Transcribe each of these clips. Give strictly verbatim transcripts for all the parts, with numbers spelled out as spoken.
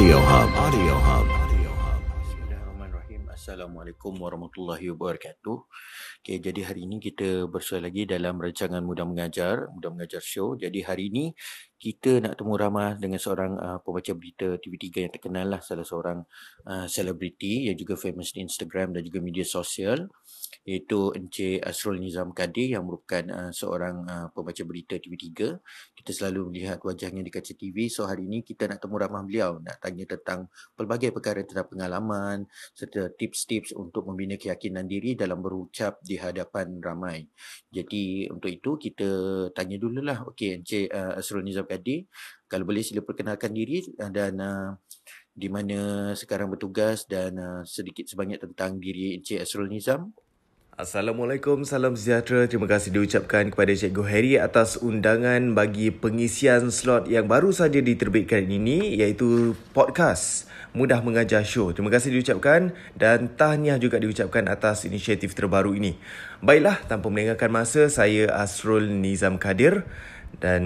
Audio Hub. Audio Hub. Bismillahirrahmanirrahim. Assalamualaikum warahmatullahi wabarakatuh. Okay, jadi hari ini kita bersua lagi dalam rancangan Mudah Mengajar, Mudah Mengajar Show. Jadi hari ini kita nak temu ramah dengan seorang uh, pembaca berita T V tiga yang terkenal lah, salah seorang selebriti uh, yang juga famous di Instagram dan juga media sosial, iaitu Encik Asrul Nizam Kadir yang merupakan uh, seorang uh, pembaca berita T V tiga. Kita selalu melihat wajahnya di kaca T V, so hari ini kita nak temu ramah beliau, nak tanya tentang pelbagai perkara tentang pengalaman serta tips-tips untuk membina keyakinan diri dalam berucap di hadapan ramai. Jadi untuk itu kita tanya dululah. Okey, Encik uh, Asrul Nizam Kadir, kalau boleh sila perkenalkan diri dan uh, di mana sekarang bertugas dan uh, sedikit sebanyak tentang diri Encik Asrul Nizam. Assalamualaikum, salam sejahtera. Terima kasih diucapkan kepada Encik Goheri atas undangan bagi pengisian slot yang baru saja diterbitkan ini, iaitu podcast Mudah Mengajar Show. Terima kasih diucapkan dan tahniah juga diucapkan atas inisiatif terbaru ini. Baiklah, tanpa melengahkan masa, saya Asrul Nizam Kadir. Dan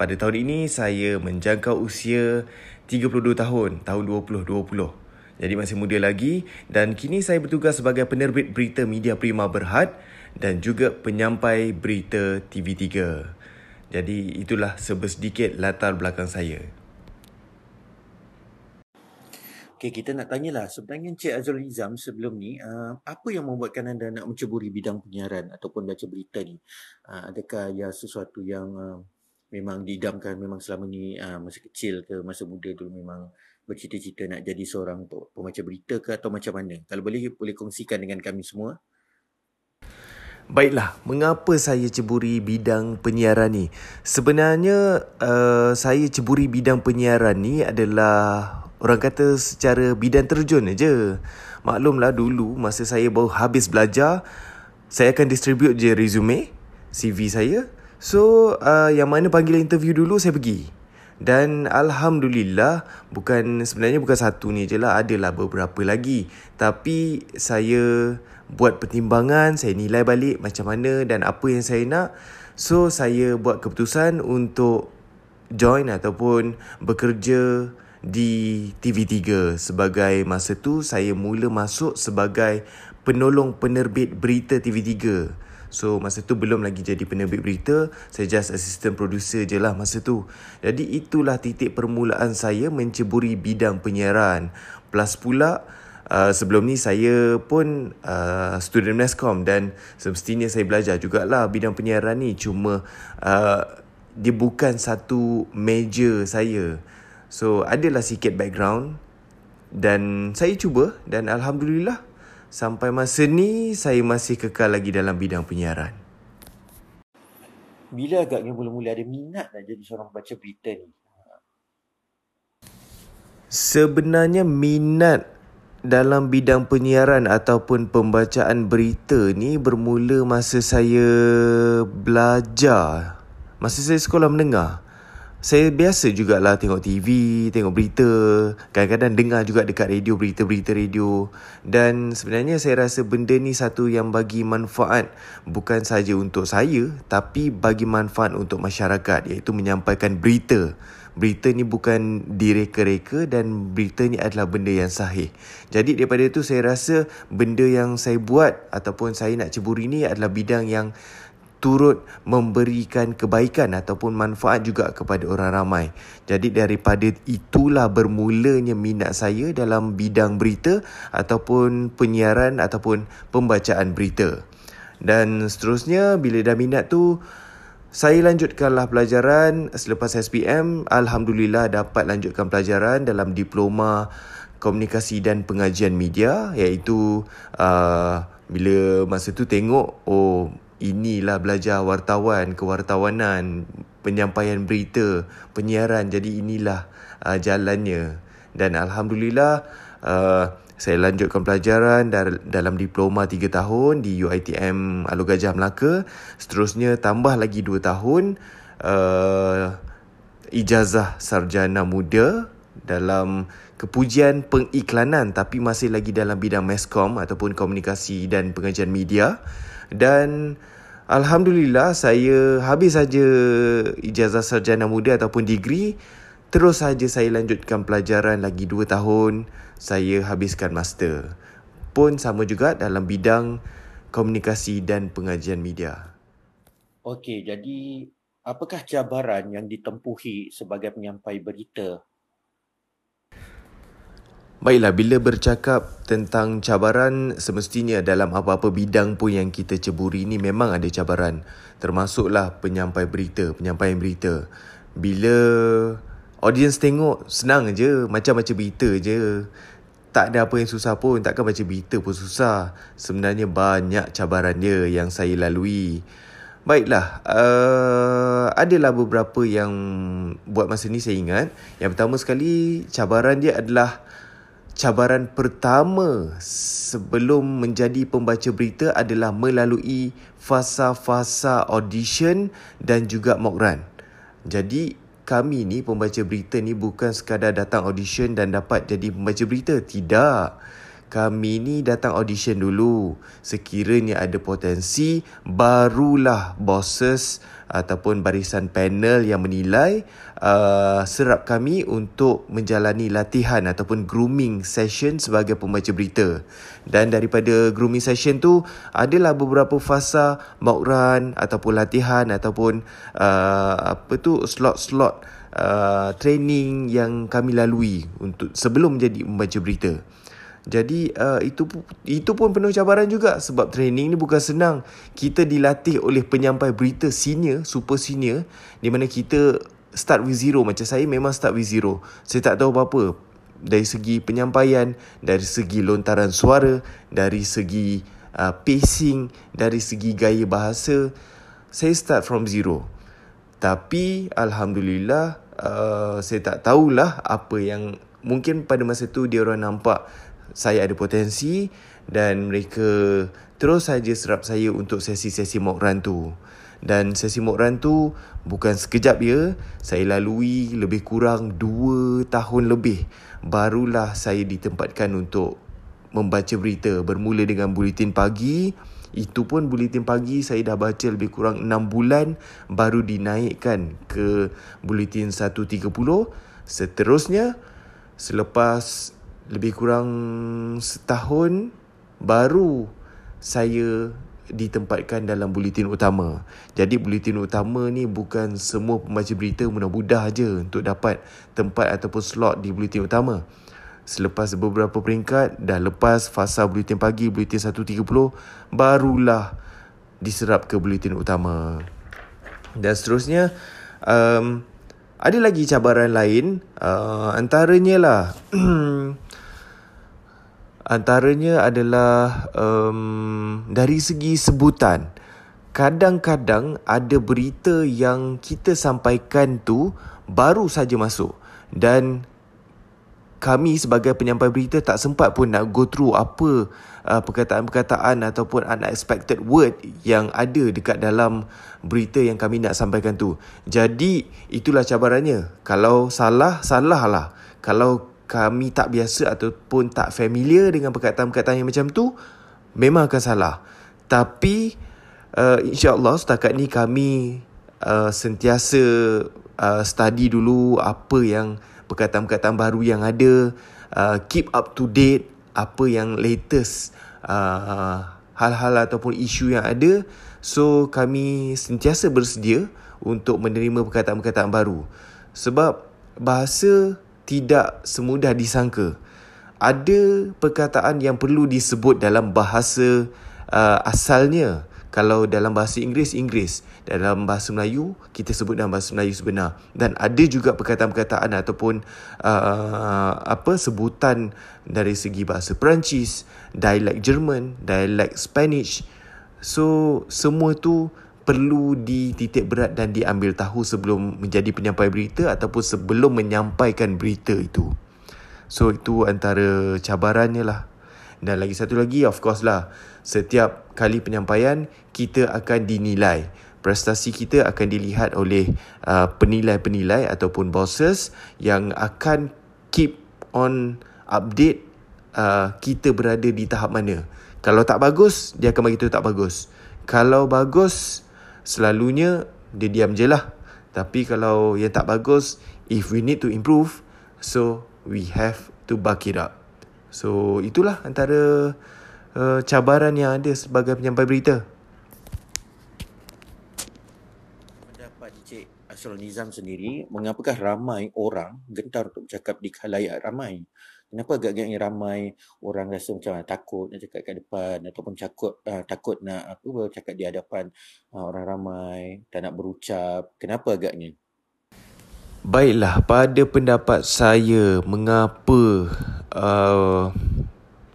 pada tahun ini saya menjangkau usia tiga puluh dua tahun, tahun dua ribu dua puluh. Jadi masih muda lagi, dan kini saya bertugas sebagai penerbit berita Media Prima Berhad dan juga penyampai berita T V tiga. Jadi itulah sebesedikit latar belakang saya. Okey, kita nak tanyalah sebenarnya Encik Asrul Nizam sebelum ni, uh, apa yang membuatkan anda nak menceburi bidang penyiaran ataupun baca berita ni? Uh, adakah ia sesuatu yang uh, memang diidamkan, memang selama ni uh, masa kecil ke masa muda tu memang bercita-cita nak jadi seorang pembaca berita ke, atau macam mana? Kalau boleh, boleh kongsikan dengan kami semua. Baiklah, mengapa saya ceburi bidang penyiaran ni? Sebenarnya uh, saya ceburi bidang penyiaran ni adalah orang kata secara bidan terjun aja. Maklumlah dulu masa saya baru habis belajar, saya akan distribute je resume, C V saya. So uh, yang mana panggil interview dulu saya pergi. Dan Alhamdulillah, bukan sebenarnya bukan satu ni je lah, adalah beberapa lagi. Tapi saya buat pertimbangan, saya nilai balik macam mana dan apa yang saya nak. So saya buat keputusan untuk join ataupun bekerja di T V tiga. Sebagai masa tu saya mula masuk sebagai penolong penerbit berita T V tiga. So masa tu belum lagi jadi penerbit berita, saya just assistant producer je lah masa tu. Jadi itulah titik permulaan saya menceburi bidang penyiaran. Plus pula uh, sebelum ni saya pun uh, student meskom, dan semestinya saya belajar jugalah bidang penyiaran ni. Cuma uh, dia bukan satu major saya. So adalah sikit background dan saya cuba, dan Alhamdulillah sampai masa ni saya masih kekal lagi dalam bidang penyiaran. Bila agaknya mula-mula ada minat nak jadi seorang pembaca berita ni? Sebenarnya minat dalam bidang penyiaran ataupun pembacaan berita ni bermula masa saya belajar. Masa saya sekolah menengah, saya biasa jugalah tengok T V, tengok berita, kadang-kadang dengar juga dekat radio, berita-berita radio. Dan sebenarnya saya rasa benda ni satu yang bagi manfaat, bukan saja untuk saya, tapi bagi manfaat untuk masyarakat, iaitu menyampaikan berita. Berita ni bukan direka-reka dan berita ni adalah benda yang sahih. Jadi daripada itu saya rasa benda yang saya buat ataupun saya nak ceburi ni adalah bidang yang turut memberikan kebaikan ataupun manfaat juga kepada orang ramai. Jadi daripada itulah bermulanya minat saya dalam bidang berita ataupun penyiaran ataupun pembacaan berita. Dan seterusnya bila dah minat tu, saya lanjutkanlah pelajaran. Selepas S P M, Alhamdulillah dapat lanjutkan pelajaran dalam diploma komunikasi dan pengajian media, iaitu uh, bila masa tu tengok, oh, inilah belajar wartawan, kewartawanan, penyampaian berita, penyiaran. Jadi inilah uh, jalannya. Dan Alhamdulillah uh, saya lanjutkan pelajaran dar- dalam diploma tiga tahun di U I T M Alor Gajah Melaka. Seterusnya tambah lagi dua tahun uh, ijazah sarjana muda dalam kepujian pengiklanan, tapi masih lagi dalam bidang meskom ataupun komunikasi dan pengajian media. Dan Alhamdulillah saya habis saja ijazah sarjana muda ataupun degree, Terus saja saya lanjutkan pelajaran lagi dua tahun. Saya habiskan master. Pun sama juga dalam bidang komunikasi dan pengajian media. Okey, jadi apakah cabaran yang ditempuhi sebagai penyampai berita? Baiklah, bila bercakap tentang cabaran, semestinya dalam apa-apa bidang pun yang kita ceburi ni memang ada cabaran. Termasuklah penyampai berita, penyampaian berita. Bila audience tengok, senang je, macam-macam berita je. Tak ada apa yang susah pun, takkan baca berita pun susah. Sebenarnya banyak cabaran dia yang saya lalui. Baiklah, uh, adalah beberapa yang buat masa ni saya ingat. Yang pertama sekali, cabaran dia adalah cabaran pertama sebelum menjadi pembaca berita adalah melalui fasa-fasa audition dan juga mock run. Jadi kami ni pembaca berita ni bukan sekadar datang audition dan dapat jadi pembaca berita. Tidak. Kami ni datang audition dulu. Sekiranya ada potensi, barulah bosses ataupun barisan panel yang menilai uh, serap kami untuk menjalani latihan ataupun grooming session sebagai pembaca berita. Dan daripada grooming session tu adalah beberapa fasa mock run ataupun latihan ataupun uh, apa tu slot-slot uh, training yang kami lalui untuk sebelum jadi pembaca berita. Jadi uh, itu itu pun penuh cabaran juga sebab training ni bukan senang. Kita dilatih oleh penyampai berita senior, super senior, di mana kita start with zero. Macam saya memang start with zero. Saya tak tahu apa-apa dari segi penyampaian, dari segi lontaran suara, dari segi uh, pacing, dari segi gaya bahasa. Saya start from zero. Tapi alhamdulillah uh, saya tak tahulah apa yang mungkin pada masa tu dia orang nampak saya ada potensi dan mereka terus saja serap saya untuk sesi-sesi mock run tu. Dan sesi mock run tu bukan sekejap ya. Saya lalui lebih kurang dua tahun lebih. Barulah saya ditempatkan untuk membaca berita. Bermula dengan buletin pagi. Itu pun buletin pagi saya dah baca lebih kurang enam bulan. Baru dinaikkan ke buletin seratus tiga puluh. Seterusnya selepas lebih kurang setahun baru saya ditempatkan dalam buletin utama. Jadi buletin utama ni bukan semua pembaca berita mudah-mudah je untuk dapat tempat ataupun slot di buletin utama. Selepas beberapa peringkat, dah lepas fasa buletin pagi, buletin seratus tiga puluh, barulah diserap ke buletin utama. Dan seterusnya, um, ada lagi cabaran lain, uh, antaranya lah... Antaranya adalah um, dari segi sebutan. Kadang-kadang ada berita yang kita sampaikan tu baru saja masuk. Dan kami sebagai penyampai berita tak sempat pun nak go through apa uh, perkataan-perkataan ataupun unexpected word yang ada dekat dalam berita yang kami nak sampaikan tu. Jadi itulah cabarannya. Kalau salah, salahlah. Kalau kami tak biasa ataupun tak familiar dengan perkataan-perkataan yang macam tu, memang akan salah. Tapi uh, insyaAllah setakat ni kami uh, sentiasa uh, study dulu apa yang perkataan-perkataan baru yang ada, uh, keep up to date apa yang latest uh, hal-hal ataupun isu yang ada. So kami sentiasa bersedia untuk menerima perkataan-perkataan baru. Sebab bahasa tidak semudah disangka. Ada perkataan yang perlu disebut dalam bahasa uh, asalnya. Kalau dalam bahasa Inggeris, Inggeris. Dalam bahasa Melayu, kita sebut dalam bahasa Melayu sebenar. Dan ada juga perkataan-perkataan ataupun uh, apa sebutan dari segi bahasa Perancis, dialek Jerman, dialek Spanish. So, semua tu perlu dititik berat dan diambil tahu sebelum menjadi penyampai berita ataupun sebelum menyampaikan berita itu. So, itu antara cabarannya lah. Dan lagi satu lagi, of course lah, setiap kali penyampaian, kita akan dinilai. Prestasi kita akan dilihat oleh uh, penilai-penilai ataupun bosses yang akan keep on update uh, kita berada di tahap mana. Kalau tak bagus, dia akan beritahu tak bagus. Kalau bagus, selalunya dia diam je lah. Tapi kalau yang tak bagus, if we need to improve, so we have to buck it up. So itulah antara uh, cabaran yang ada sebagai penyampai berita. Pendapat Encik Asrul Nizam sendiri, mengapakah ramai orang gentar untuk bercakap di khalayak ramai? Kenapa agak-agaknya ramai orang rasa macam takut nak cakap kat depan, ataupun cakut, uh, takut nak apa bercakap di hadapan uh, orang ramai, tak nak berucap? Kenapa agaknya? Baiklah, pada pendapat saya, mengapa uh,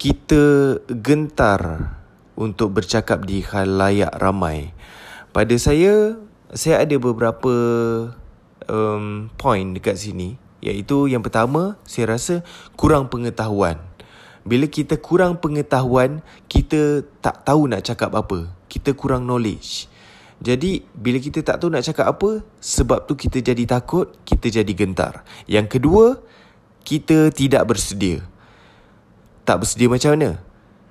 kita gentar untuk bercakap di khalayak ramai? Pada saya, saya ada beberapa um, point dekat sini. Iaitu yang pertama, saya rasa kurang pengetahuan. Bila kita kurang pengetahuan, kita tak tahu nak cakap apa. Kita kurang knowledge. Jadi, bila kita tak tahu nak cakap apa, sebab tu kita jadi takut, kita jadi gentar. Yang kedua, kita tidak bersedia. Tak bersedia macam mana?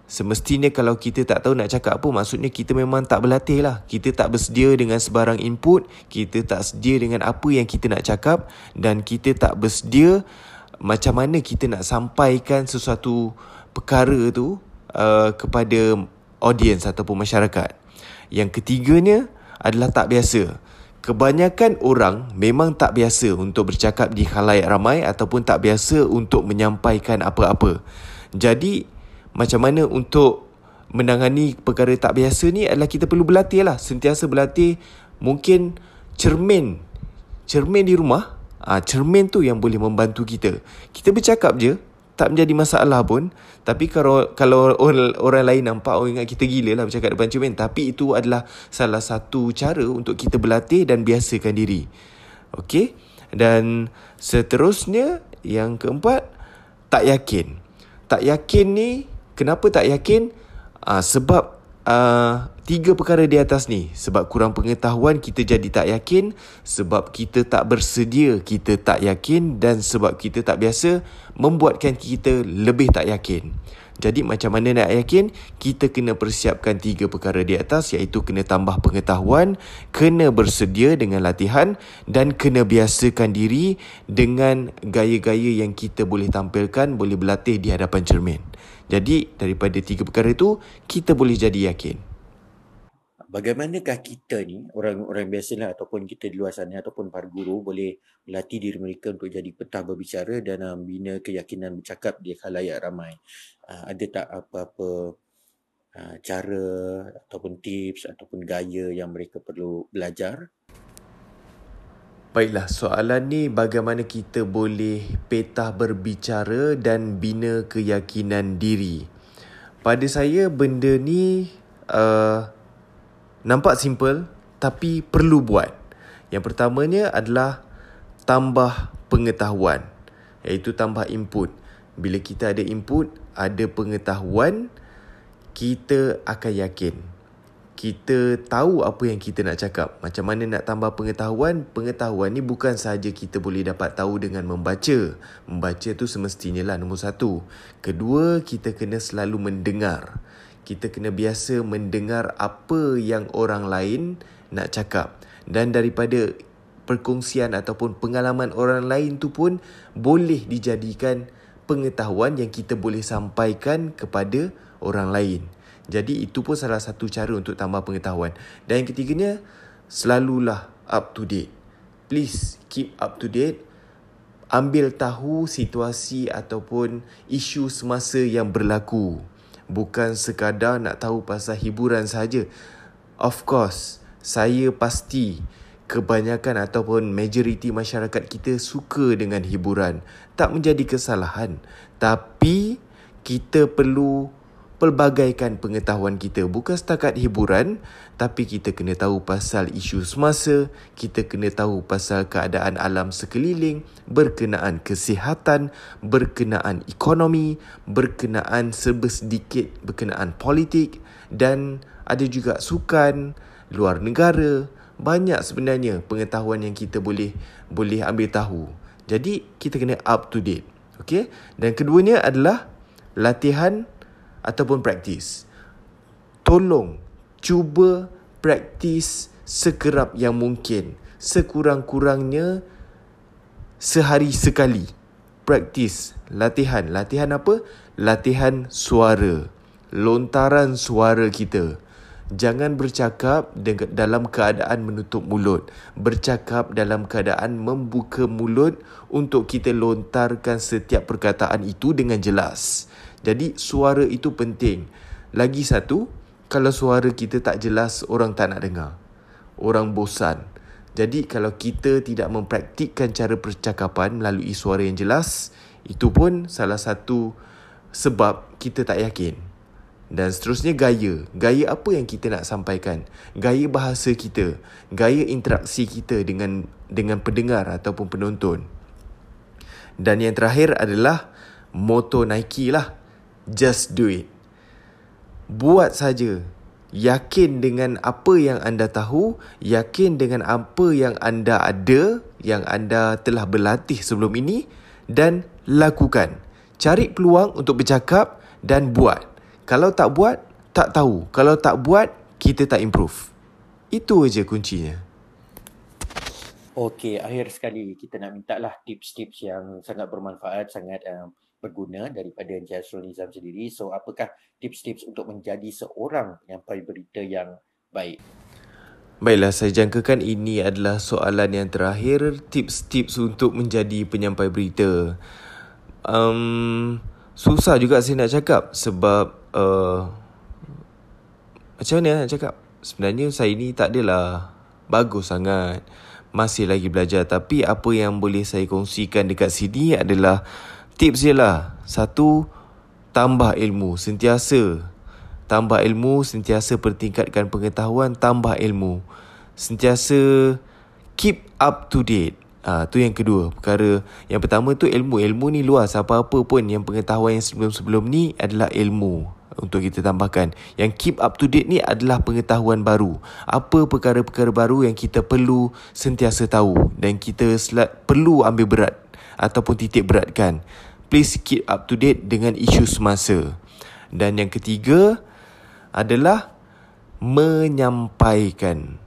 Semestinya kalau kita tak tahu nak cakap apa, maksudnya kita memang tak berlatih lah. Kita tak bersedia dengan sebarang input, kita tak sedia dengan apa yang kita nak cakap, dan kita tak bersedia macam mana kita nak sampaikan sesuatu perkara tu uh, kepada audience ataupun masyarakat. Yang ketiganya adalah tak biasa. Kebanyakan orang memang tak biasa untuk bercakap di khalayak ramai ataupun tak biasa untuk menyampaikan apa-apa. Jadi, macam mana untuk menangani perkara tak biasa ni adalah kita perlu berlatih lah. Sentiasa berlatih, mungkin cermin. Cermin di rumah, ha, cermin tu yang boleh membantu kita. Kita bercakap je, tak menjadi masalah pun. Tapi kalau, kalau orang, orang lain nampak, orang ingat kita gila lah bercakap depan cermin. Tapi itu adalah salah satu cara untuk kita berlatih dan biasakan diri. Okey? Dan seterusnya, yang keempat, tak yakin. Tak yakin ni, kenapa tak yakin? Aa, sebab aa, tiga perkara di atas ni. Sebab kurang pengetahuan kita jadi tak yakin, sebab kita tak bersedia kita tak yakin, dan sebab kita tak biasa membuatkan kita lebih tak yakin. Jadi macam mana nak yakin? Kita kena persiapkan tiga perkara di atas, iaitu kena tambah pengetahuan, kena bersedia dengan latihan, dan kena biasakan diri dengan gaya-gaya yang kita boleh tampilkan, boleh berlatih di hadapan cermin. Jadi daripada tiga perkara itu, kita boleh jadi yakin. Bagaimanakah kita ni, orang-orang biasalah ataupun kita di luar sana ataupun para guru boleh melatih diri mereka untuk jadi petah berbicara dan uh, bina keyakinan bercakap di khalayak ramai? Uh, ada tak apa-apa uh, cara ataupun tips ataupun gaya yang mereka perlu belajar? Baiklah, soalan ni bagaimana kita boleh petah berbicara dan bina keyakinan diri. Pada saya, benda ni... Uh, Nampak simple, tapi perlu buat. Yang pertamanya adalah tambah pengetahuan, iaitu tambah input. Bila kita ada input, ada pengetahuan, kita akan yakin. Kita tahu apa yang kita nak cakap. Macam mana nak tambah pengetahuan? Pengetahuan ni bukan sahaja kita boleh dapat tahu dengan membaca. Membaca tu semestinya lah nombor satu. Kedua, kita kena selalu mendengar. Kita kena biasa mendengar apa yang orang lain nak cakap. Dan daripada perkongsian ataupun pengalaman orang lain tu pun boleh dijadikan pengetahuan yang kita boleh sampaikan kepada orang lain. Jadi itu pun salah satu cara untuk tambah pengetahuan. Dan yang ketiganya, selalulah up to date. Please keep up to date. Ambil tahu situasi ataupun isu semasa yang berlaku. Bukan sekadar nak tahu pasal hiburan sahaja. Of course, saya pasti kebanyakan ataupun majoriti masyarakat kita suka dengan hiburan. Tak menjadi kesalahan. Tapi, kita perlu pelbagaikan pengetahuan kita. Bukan setakat hiburan, tapi kita kena tahu pasal isu semasa. Kita kena tahu pasal keadaan alam sekeliling, berkenaan kesihatan, berkenaan ekonomi, berkenaan serba sedikit berkenaan politik, dan ada juga sukan, luar negara. Banyak sebenarnya pengetahuan yang kita boleh boleh ambil tahu. Jadi kita kena up to date. Okay? Dan keduanya adalah latihan ataupun praktis. Tolong cuba praktis sekerap yang mungkin. sekurang-kurangnya sehari sekali praktis latihan. Latihan apa? Latihan suara, lontaran suara kita. Jangan bercakap dalam keadaan menutup mulut. Bercakap dalam keadaan membuka mulut untuk kita lontarkan setiap perkataan itu dengan jelas. Jadi suara itu penting. Lagi satu, kalau suara kita tak jelas, orang tak nak dengar. Orang bosan. Jadi kalau kita tidak mempraktikkan cara percakapan melalui suara yang jelas, itu pun salah satu sebab kita tak yakin. Dan seterusnya gaya. Gaya apa yang kita nak sampaikan? Gaya bahasa kita, gaya interaksi kita dengan dengan pendengar ataupun penonton. Dan yang terakhir adalah motto Nike lah. Just do it. Buat saja. Yakin dengan apa yang anda tahu, yakin dengan apa yang anda ada, yang anda telah berlatih sebelum ini, dan lakukan. Cari peluang untuk bercakap dan buat. Kalau tak buat, tak tahu. Kalau tak buat, kita tak improve. Itu aja kuncinya. Okey, akhir sekali kita nak mintalah tips-tips yang sangat bermanfaat, sangat um, berguna daripada Encik Asrul Nizam sendiri. So, apakah tips-tips untuk menjadi seorang penyampai berita yang baik? Baiklah, saya jangkakan ini adalah soalan yang terakhir, tips-tips untuk menjadi penyampai berita. Um, susah juga saya nak cakap sebab Uh, macam mana nak cakap, sebenarnya saya ni tak adalah bagus sangat, masih lagi belajar. Tapi apa yang boleh saya kongsikan dekat sini adalah tips je lah. Satu, tambah ilmu sentiasa. Tambah ilmu sentiasa, pertingkatkan pengetahuan, tambah ilmu sentiasa, keep up to date. Ah, ha, tu yang kedua perkara. Yang pertama tu ilmu. Ilmu ni luas, apa-apa pun yang pengetahuan yang sebelum-sebelum ni adalah ilmu untuk kita tambahkan. Yang keep up to date ni adalah pengetahuan baru. Apa perkara-perkara baru yang kita perlu sentiasa tahu dan kita sel- perlu ambil berat ataupun titik beratkan. Please keep up to date dengan isu semasa. Dan yang ketiga adalah menyampaikan.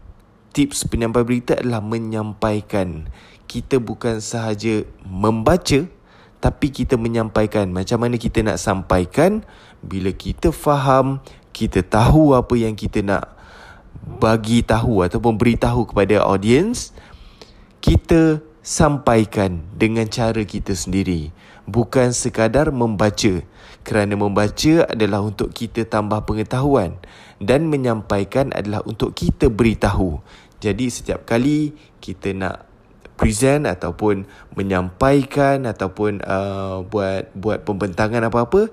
Tips penyampai berita adalah menyampaikan. Kita bukan sahaja membaca, tapi kita menyampaikan. Macam mana kita nak sampaikan? Bila kita faham, kita tahu apa yang kita nak bagi tahu ataupun beritahu kepada audiens, kita sampaikan dengan cara kita sendiri. Bukan sekadar membaca. Kerana membaca adalah untuk kita tambah pengetahuan dan menyampaikan adalah untuk kita beritahu. Jadi setiap kali kita nak present ataupun menyampaikan ataupun uh, buat buat pembentangan apa-apa,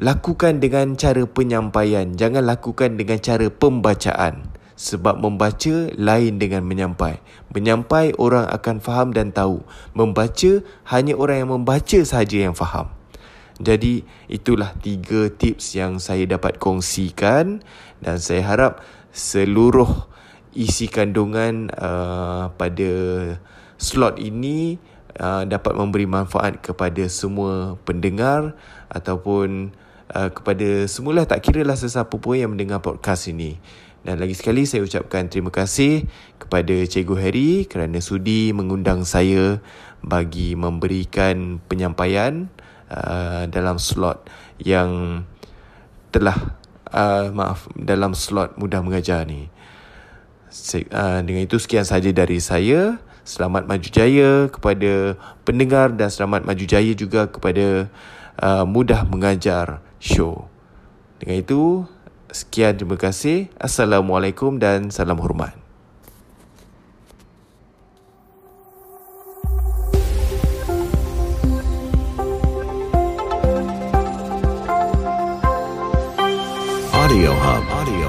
lakukan dengan cara penyampaian. Jangan lakukan dengan cara pembacaan. Sebab membaca lain dengan menyampai. Menyampai orang akan faham dan tahu. Membaca hanya orang yang membaca sahaja yang faham. Jadi itulah tiga tips yang saya dapat kongsikan. Dan saya harap seluruh isi kandungan uh, pada slot ini uh, dapat memberi manfaat kepada semua pendengar ataupun uh, kepada semualah, tak kiralah sesiapa pun yang mendengar podcast ini. Dan lagi sekali saya ucapkan terima kasih kepada Cikgu Goheri kerana sudi mengundang saya bagi memberikan penyampaian uh, dalam slot yang telah uh, maaf dalam slot Mudah Mengajar ni. Dengan itu sekian sahaja dari saya. Selamat maju jaya kepada pendengar dan selamat maju jaya juga kepada uh, Mudah Mengajar Show. Dengan itu sekian, terima kasih. Assalamualaikum dan salam hormat. Audio Hub. Audio